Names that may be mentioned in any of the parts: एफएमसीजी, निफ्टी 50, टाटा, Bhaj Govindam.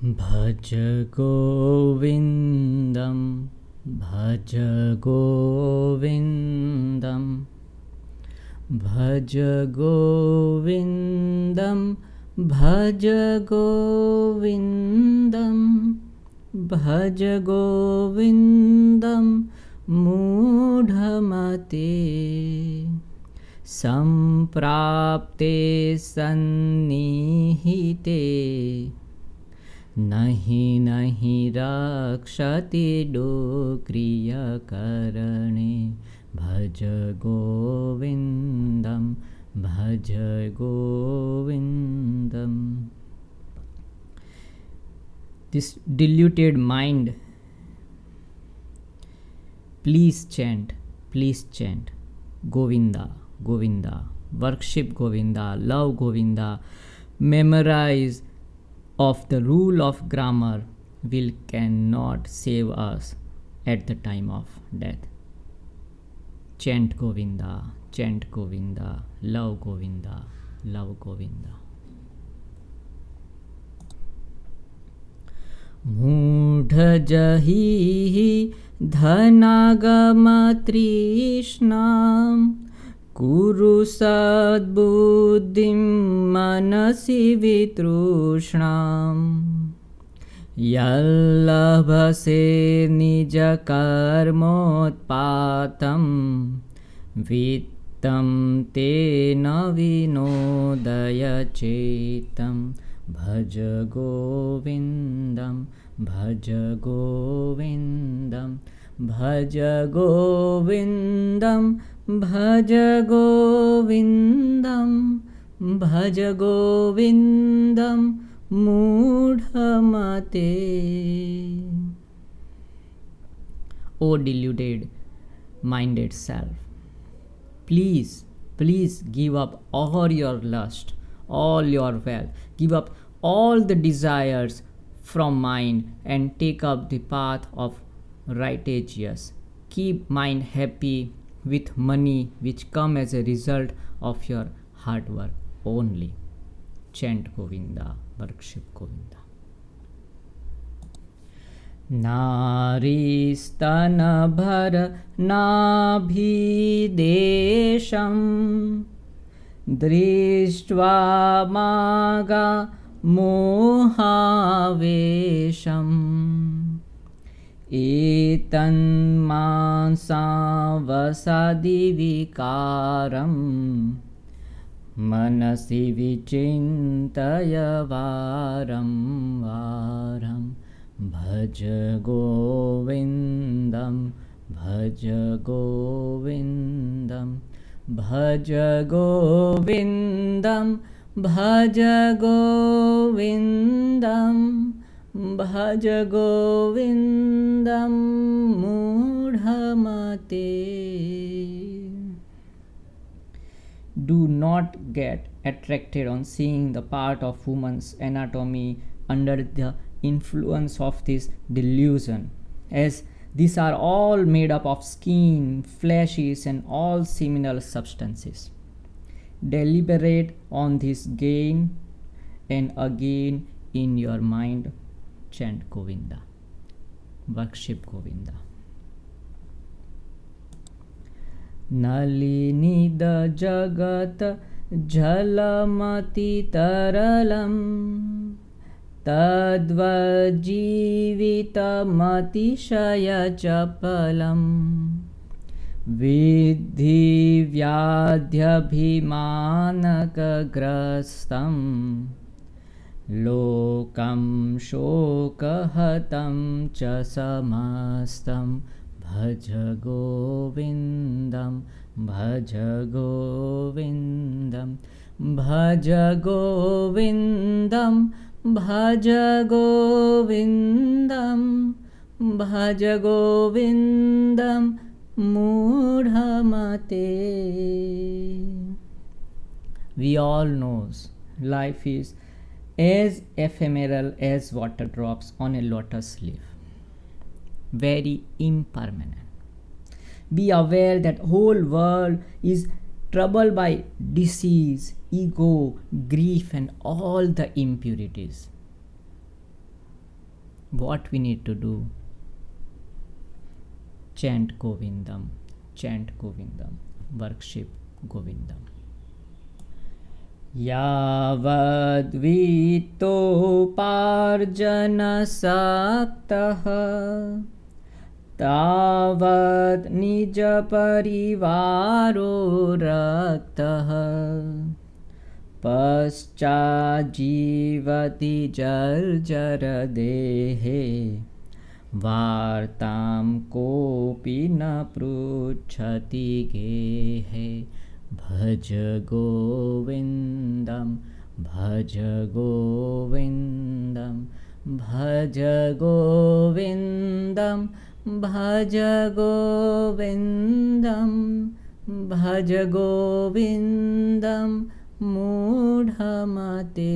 भज गोविंदम भज गोविंदम भज गोविंदम भज गोविंदम भज गोविंदम मूढ़मते संप्राप्ते सन्निहिते नहीं नहीं रक्षति डोक्रिय करणे Bhaj Govindam this diluted mind please chant Govinda Govinda worship Govinda love Govinda memorise of the rule of grammar will cannot save us at the time of death. Chant Govinda, chant Govinda, love Govinda, love Govinda. Mudha jahi dhanagamatrishnam कुरु सद्बुद्धिं मनसि वितृष्णां यल्लभसे निजकर्मोत्पातं वित्तं तेन विनोदय चेतं भज गोविन्दं भज गोविन्दं भज गोविंदम भज गोविंदम मूढ़मते. O deluded minded self, please give up all your lust, all your wealth, give up all the desires from mind and take up the path of righteousness. Keep mind happy with money which come as a result of your hard work only. Chant Govinda, worship Govinda. Nari stana bhara nabhi desham drishtva maga mohavesham एतन्मांसावसादिविकारं मनसि विचिन्तय वारं वारं भज गोविन्दं भज गोविन्दं भज गोविन्दं भज गोविंदम मूढ़मते. Do not get attracted on seeing the part of woman's anatomy under the influence of this delusion, as these are all made up of skin, fleshes and all similar substances. Deliberate on this again and again in your mind. Chant Govinda, worship Govinda. Nalini da jagat jhalamati taralam tadva jivita matishaya chapalam vidhi vyadhyabhimanaka grastam लोकं शोकहतं च समस्तं भज गोविन्दं भज गोविन्दं भज गोविन्दं भज गोविन्दं मूढ़मते. We all knows life is as ephemeral as water drops on a lotus leaf, very impermanent. Be aware that whole world is troubled by disease, ego, grief and all the impurities. what we need to do? Chant Govindam, worship Govindam. यावद् वित्तोपार्जनसक्तः तावद् निजपरिवारो रक्तः पश्चाज्जीवति जर्जरदेहे वार्तां कोऽपि न पृच्छति गेहे. भज गोविन्दं भज गोविन्दं भज गोविन्दं भज गोविन्दं मूढमते.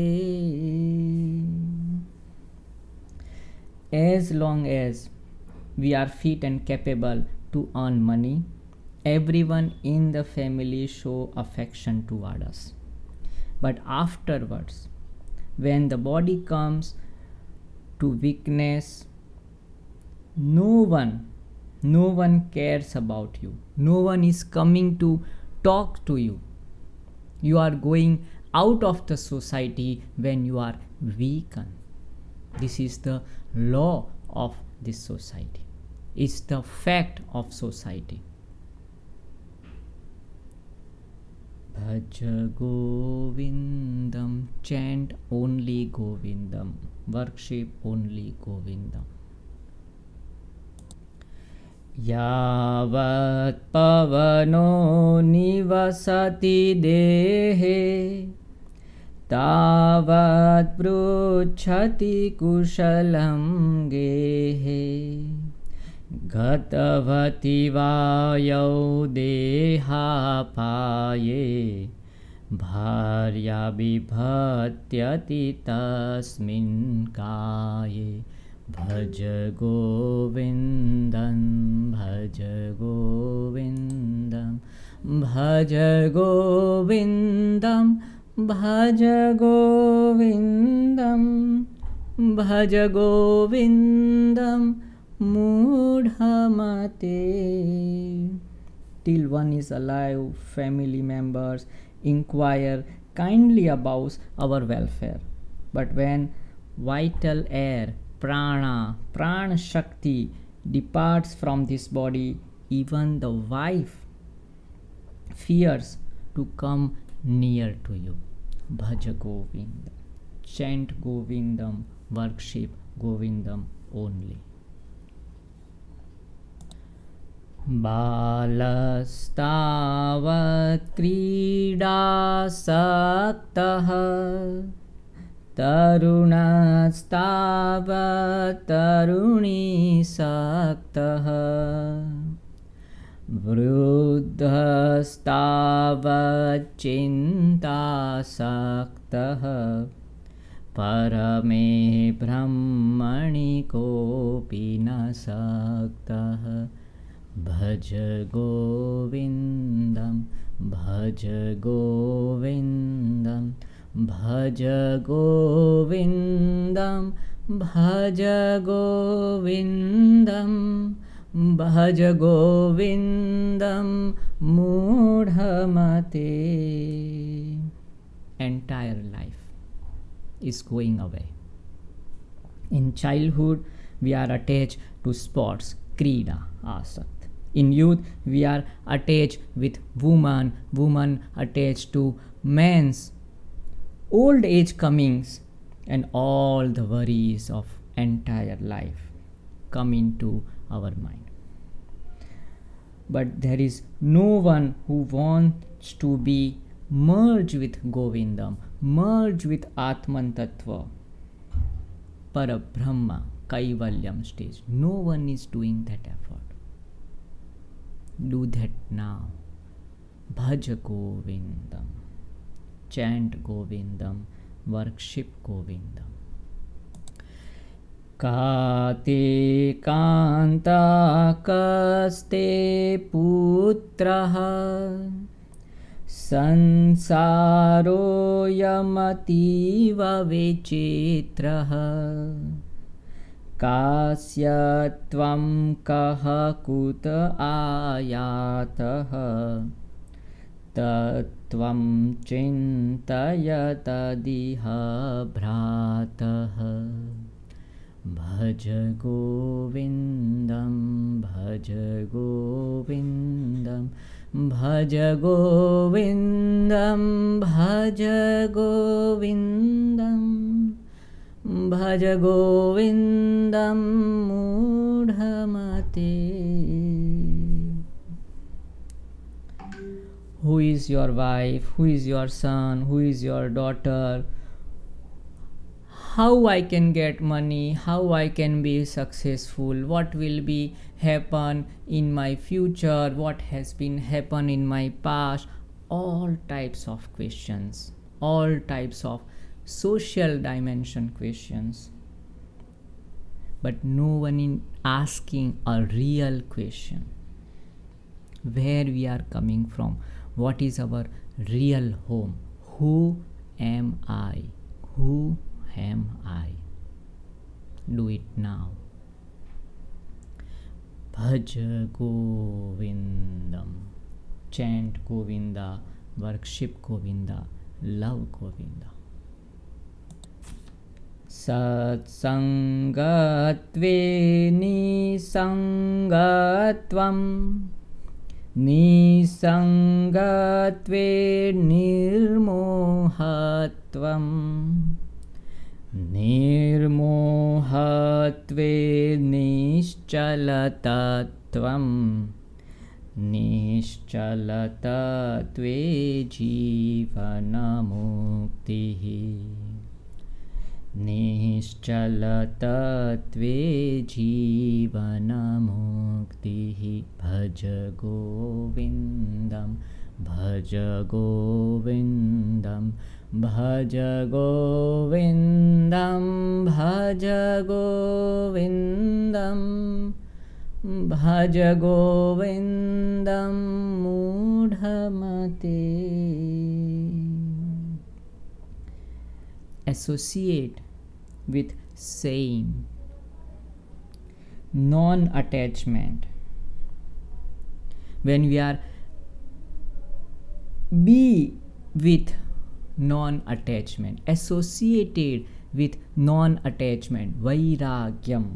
As long as we are fit and capable to earn money, everyone in the family show affection toward us. But afterwards, when the body comes to weakness, no one cares about you. No one is coming to talk to you. You are going out of the society when you are weakened. This is the law of this society. It's the fact of society. Bhaj Govindam, chant only Govindam, worship only Govindam. Yavat pavano nivasati dehe tavat pruchhati kushalam gehe. गतवति वायौ देहापाये भार्या बिभत्यति तस्मिन् काये. भज गोविन्दं भज गोविन्दं भज गोविन्दं भज गोविन्दं मूढमते. Till one is alive, family members inquire kindly about our welfare. But when vital air, prana shakti departs from this body, even the wife fears to come near to you. Bhaj Govindam, chant Govindam, worship Govindam only. बालस्तावत् क्रीडासक्तः तरुणस्तावत् तरुणीसक्तः वृद्धस्तावत् चिन्तासक्तः परमे ब्रह्मणि कोऽपि न सक्तः. भज गोविन्दं भज गोविन्दं भज गोविन्दं भज गोविन्दं मूढमते. Entire life is going away. In childhood, we are attached to sports, krida, asakt. In youth, we are attached with woman attached to man's. Old age comings and all the worries of entire life come into our mind. But there is no one who wants to be merged with Govindam, merged with Atman Tattva, Para Brahma, Kaivalyam stage. No one is doing that effort. Do that now. Bhaj Govindam, chant Govindam, worship Govindam. Kate kanta kaste putraha sansaro yamativa vichitraha कास्यत्वं कः कुत आयातः तत्त्वं चिन्तय तदिह भ्रातः। भज गोविन्दं भज गोविन्दं भज गोविन्दं भज गोविन्दं भज गोविन्दं मूढमते। Who is your wife? Who is your son? Who is your daughter? How I can get money? How I can be successful? What will be happen in my future? What has been happen in my past? All types of questions. All types of social dimension questions. But no one is asking a real question. Where we are coming from? What is our real home? Who am I? Who am I? Do it now. Bhaj Govindam. Chant Govinda. Worship Govinda. Love Govinda. Satsangatve nisangatvam. निसंगत्वे निर्मोहत्वं निर्मोहत्वे निश्चलतत्वं निश्चलतत्वे जीवनमुक्तिः निश्चलतत्वे जीवनमुक्तिः। भज गोविन्दं भज गोविन्दं भज गोविन्दं भज गोविन्दं मूढमते। Associate with same, non-attachment. When we are be with non-attachment, associated with non-attachment, vairagyam,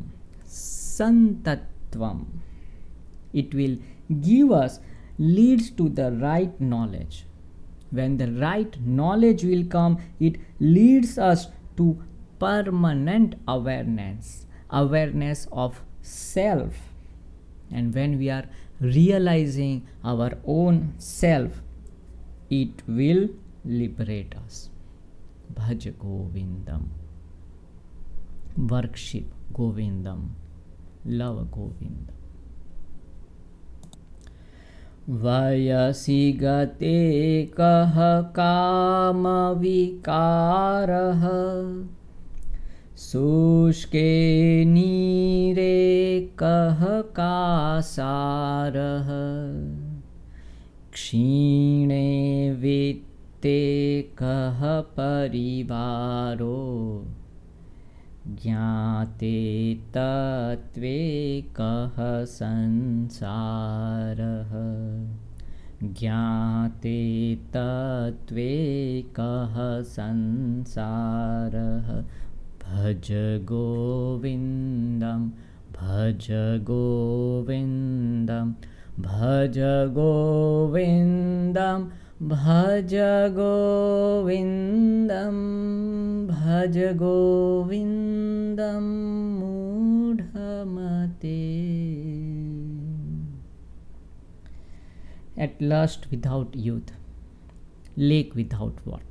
santatvam, it will give us, leads to the right knowledge. When the right knowledge will come, it leads us to permanent awareness of self. And when we are realizing our own self, it will liberate us. Bhaj Govindam, worship Govindam, love Govindam. वयसि गते कः कामविकारः शुष्के नीरे कः कासारः क्षीणे वित्ते कः परिवारो ज्ञाते तत्त्वे कः संसारः ज्ञाते तत्त्वे कः संसारः। भज गोविन्दं भज गोविन्दं भज गोविन्दं भज गोविन्दं मूढमते। At last without youth, lake without water.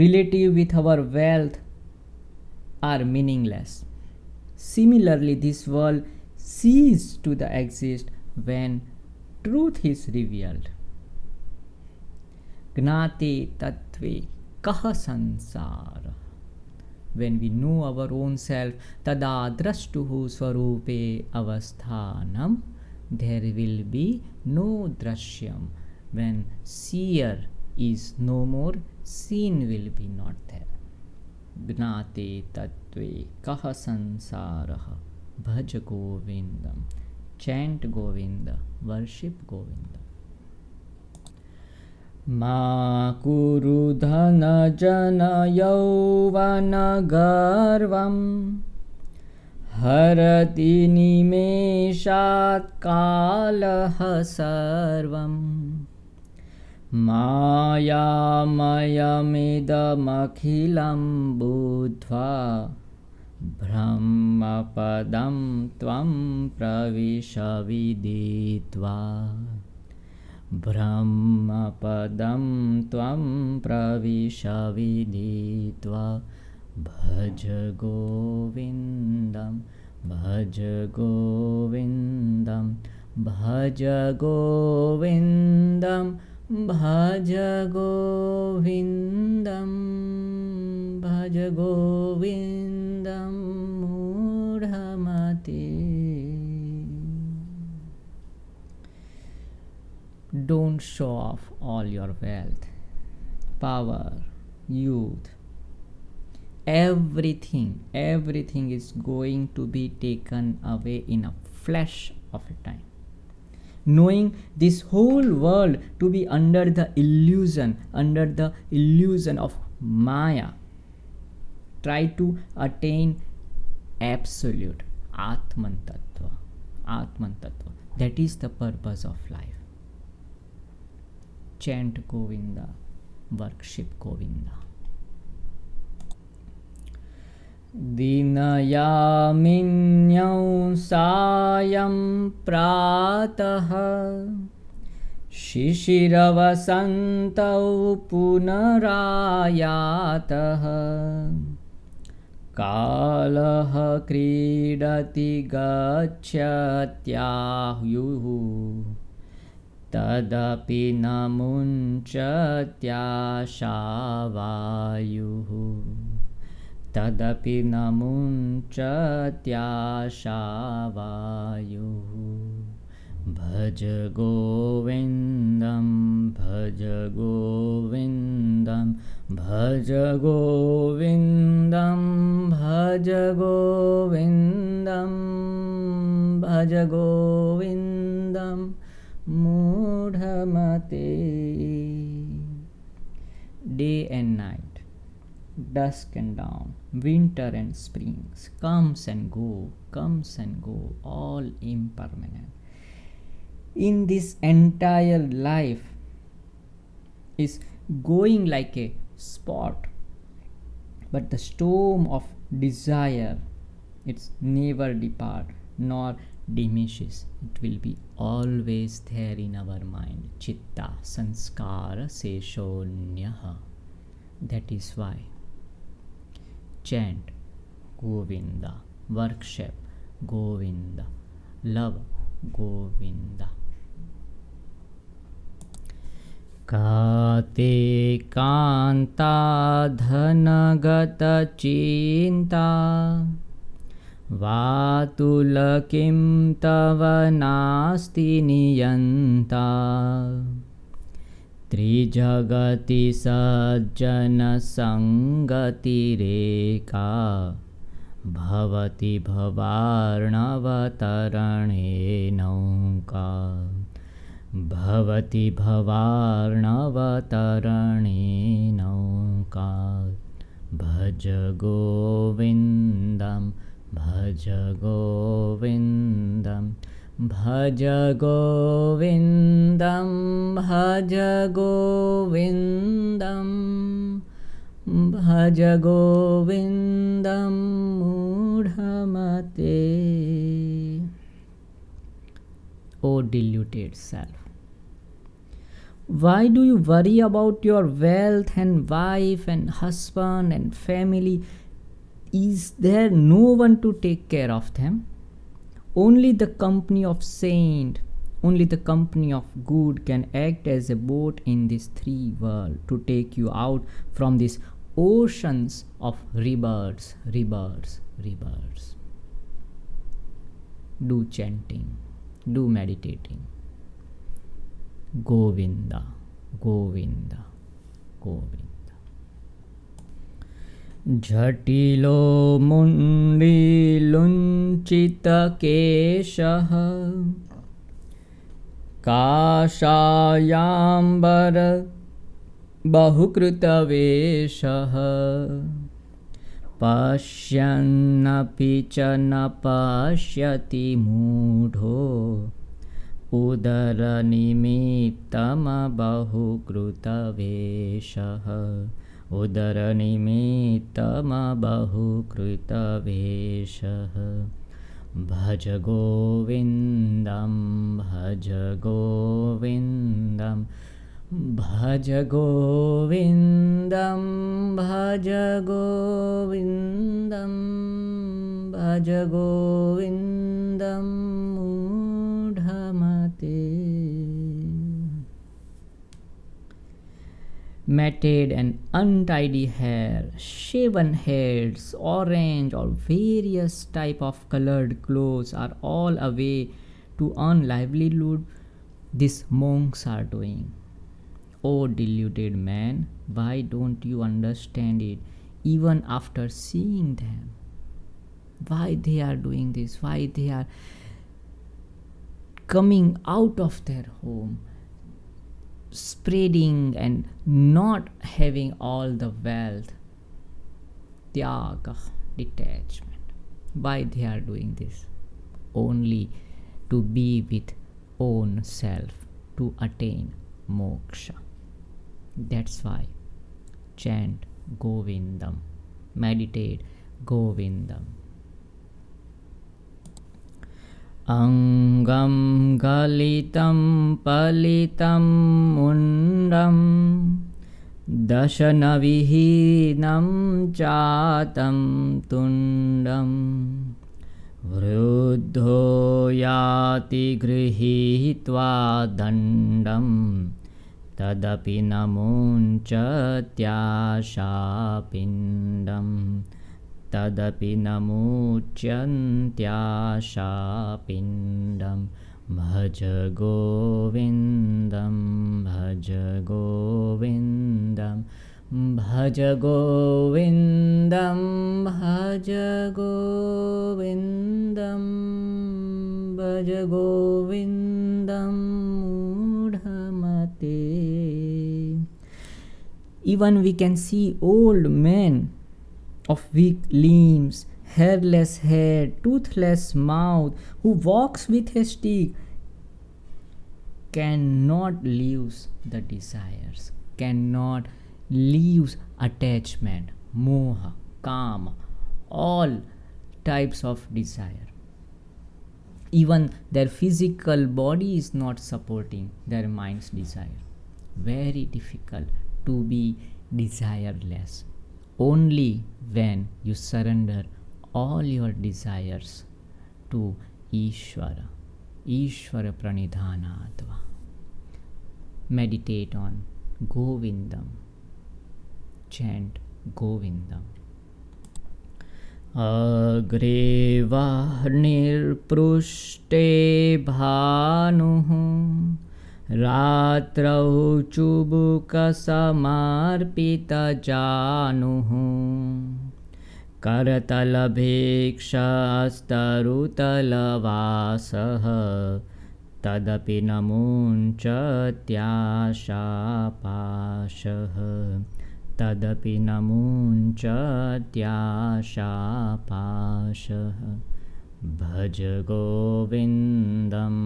Relative with our wealth are meaningless. Similarly, this world ceases to exist when truth is revealed. Gnate tatve kaha sansara. When we know our own self, tada drashtuhu swarupe avasthanam, there will be no drashyam. When seer is no more, seen will be not there. ज्ञाते तत्त्वे कः संसारः। भज गोविंदम, chant Govind, worship Govind. मा कुरु धन जन यौवन गर्वं हरति निमेषात् कालः सर्वं। मायामयमिदमखिलं बुद्ध्वा ब्रह्मपदं त्वं प्रविश विदित्वा। ब्रह्मपदं त्वं प्रविश विदित्वा। भज गोविन्दं, भज गोविन्दं, भज गोविन्दं, भज गोविन्दं। भज गोविन्दं मूढमते। Don't show off all your wealth, power, youth, everything. Everything is going to be taken away in a flash of a time. Knowing this whole world to be under the illusion of Maya, try to attain absolute Atman Tattva. Atman Tattva. That is the purpose of life. Chant Govinda, worship Govinda. दिनयामिन्यं सायं प्रातः शिशिरवसन्तौ पुनरायातः। कालः क्रीडति गच्छत्याहुः तदपि न मुञ्चत्याशावायुः। तदपि न मुञ्चत्याशावायुः। भज गोविन्दं, भज गोविन्दं, भज गोविन्दं, भज गोविन्दं। भज गोविन्दं मूढमते। Day and night, dusk and dawn, winter and springs, comes and go, all impermanent. In this entire life is going like a spot, but the storm of desire, it's never depart nor diminishes. It will be always there in our mind. Chitta sanskara seshonyaha. That is why chant Govinda, worship Govinda, love Govinda. Kate kanta dhanagata chinta vatula kim tava nasti niyanta. त्रिजगति सज्जन संगतिरेका भवति भवार्णवतरणे नौका। भवति भवार्णवतरणे नौका। भज गोविन्दं, भज गोविन्दं, भज गोविन्दं, भज गोविन्दं, भज गोविन्दं मूढमते. O deluded self, why do you worry about your wealth and wife and husband and family? Is there no one to take care of them? Only the company of saint, only the company of good can act as a boat in this three world to take you out from these oceans of rivers, rivers, rivers. Do chanting, do meditating. Govinda, Govinda, Govinda. झटिलो मुण्डीलुञ्चितकेशः काषायाम्बर बहुकृतवेशः पश्यन्नपि च न पश्यति मूढो उदरनिमित्तमबहुकृतवेशः उदरनिमित्तमबहुकृतवेशः। भज गोविन्दं भज गोविन्दं भज गोविन्दं भज गोविन्दं मूढमते। Matted and untidy hair, shaven heads, orange or various type of colored clothes are all a way to earn livelihood these monks are doing. O deluded man, why don't you understand it even after seeing them? Why they are doing this? Why they are coming out of their home, spreading and not having all the wealth? Tyaga, detachment. Why they are doing this? Only to be with own self, to attain moksha. That's why chant Govindam, meditate Govindam. अंगं गलितं पलितं मुण्डं दशनविहीनं जातं तुण्डं वृद्धो याति गृहीत्वा दण्डं तदपि न मुञ्चत्याशापिण्डम् तदपि न मुच्यन्त्याशापिण्डं। भज गोविन्दं भज गोविन्दं भज गोविन्दं भज गोविन्दं मूढमते। Even we can see old men of weak limbs, hairless head, toothless mouth, who walks with a stick, cannot lose the desires, cannot lose attachment, moha, kama, all types of desire. Even their physical body is not supporting their mind's desire. Very difficult to be desireless. Only when you surrender all your desires to Ishvara, Ishvara Pranidhanatva. Meditate on Govindam. Chant Govindam. Agreva nirprushte bhanuh रात्रौ चुबुकसमर्पितजानुः करतलभेक्षस्तरुतलवासः तदपि न मुञ्चत्याशापाशः तदपि न मुञ्चत्याशापाशः। भज गोविन्दं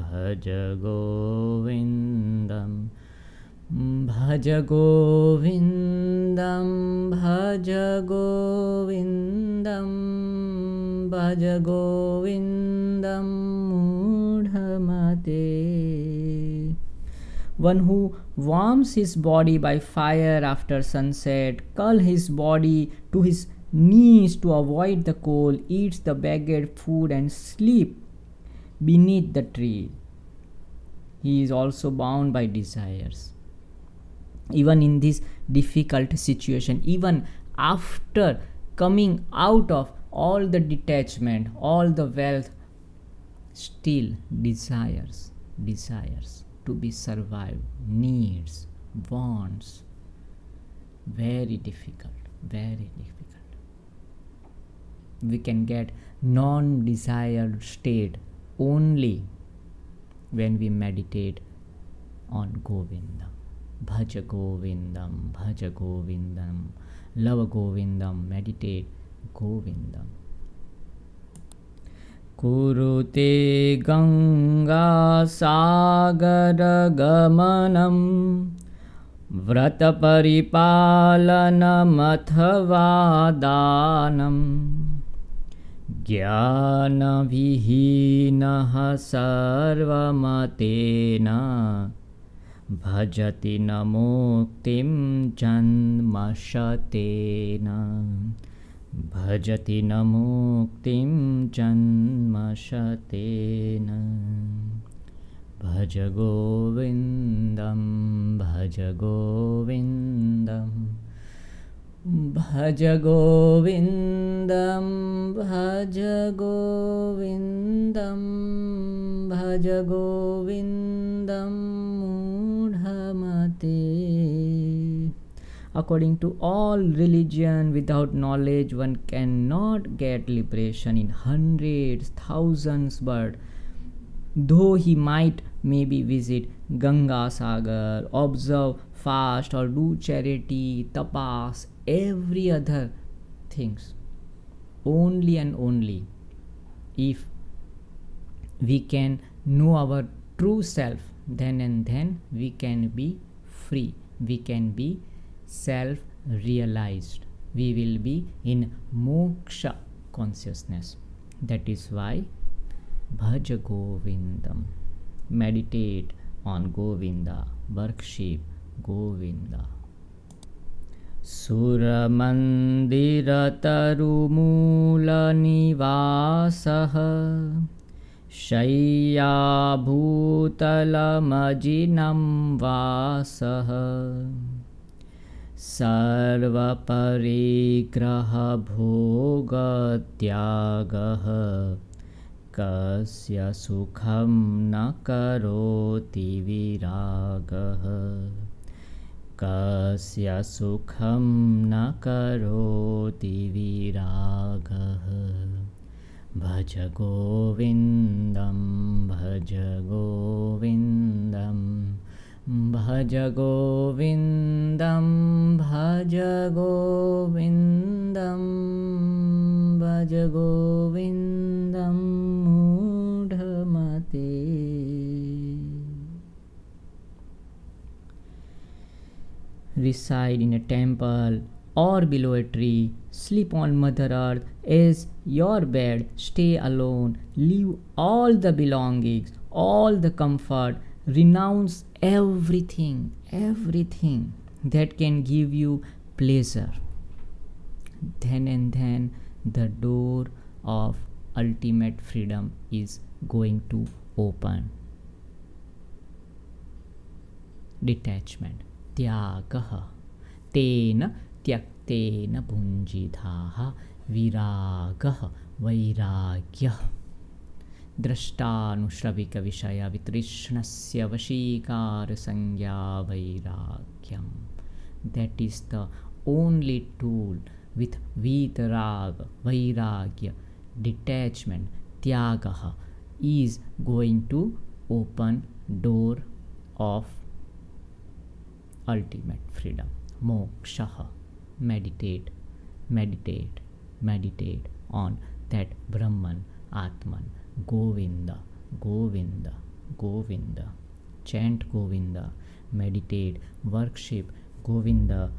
भज गोविन्दं भज गोविन्दं भज गोविन्दं मूढमते। One who warms his body by fire after sunset, curls his body to his knees to avoid the cold, eats the bagged food and sleep beneath the tree. He is also bound by desires. Even in this difficult situation, even after coming out of all the detachment, all the wealth, still desires to be survived, needs, wants. Very difficult. we can get non-desired state only when we meditate on Govindam. Bhaj Govindam, Bhaj Govindam, love Govindam, meditate Govindam. Kurute Ganga Sagara Gamanam Vrata Paripalanam Athava Danam Jnana Vihinaha Sarvamatena Bhajati Namuktim Janmashatena भजति न मुक्तिं जन्मशतेन भज गोविन्दं भज गोविन्दं भज गोविन्दं भज गोविन्दं मूढमते. According to all religion, without knowledge, one cannot get liberation in hundreds, thousands, but though he might maybe visit Ganga Sagar, observe fast or do charity, tapas, every other things, only and only if we can know our true self, then and then we can be free, we can be self-realized, we will be in moksha consciousness. That is why Bhaj Govindam, meditate on Govinda, worship Govinda. Sura Mandira Tarumula Nivasaha Shayya Bhutalam Ajinam Vasaha Sarva parigraha bhoga tyagaha kasya sukham na karoti viragaha kasya sukham na karoti viragaha. Bhajagovindam Bhajagovindam भज गोविन्दं भज गोविन्दं भज गोविन्दं मूढमते. Reside in a temple or below a tree, sleep on Mother Earth as your bed, stay alone, leave all the belongings, all the comfort, renounce everything, everything that can give you pleasure. Then and then the door of ultimate freedom is going to open. Detachment. Tyagaha. Tena tyaktena bhunjidhaha viragaha vairagyaha. द्रष्टानुश्रविक विषय वितृष्णस्य वशीकार संज्ञा वैराग्यम. That is the only tool with vitarag, vairagya, detachment, tyagaha is going to open door of ultimate freedom, moksha. Meditate, meditate, meditate on that Brahman, Atman, Govinda, Govinda, Govinda. Chant Govinda, meditate, worship Govinda.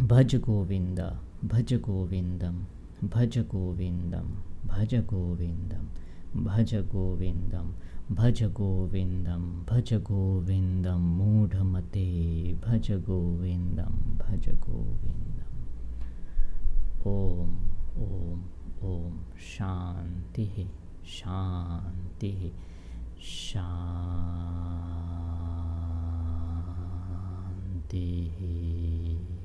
Bhaj Govinda, Bhaj Govindam, Bhaj Govindam, Bhaj Govindam, Bhaj Govindam, Bhaj Govindam, Bhaj Govindam Moodhamate, Bhaj Govindam, Bhaj Govindam. Om, Om, Om. Shanti, Shanti, Shanti.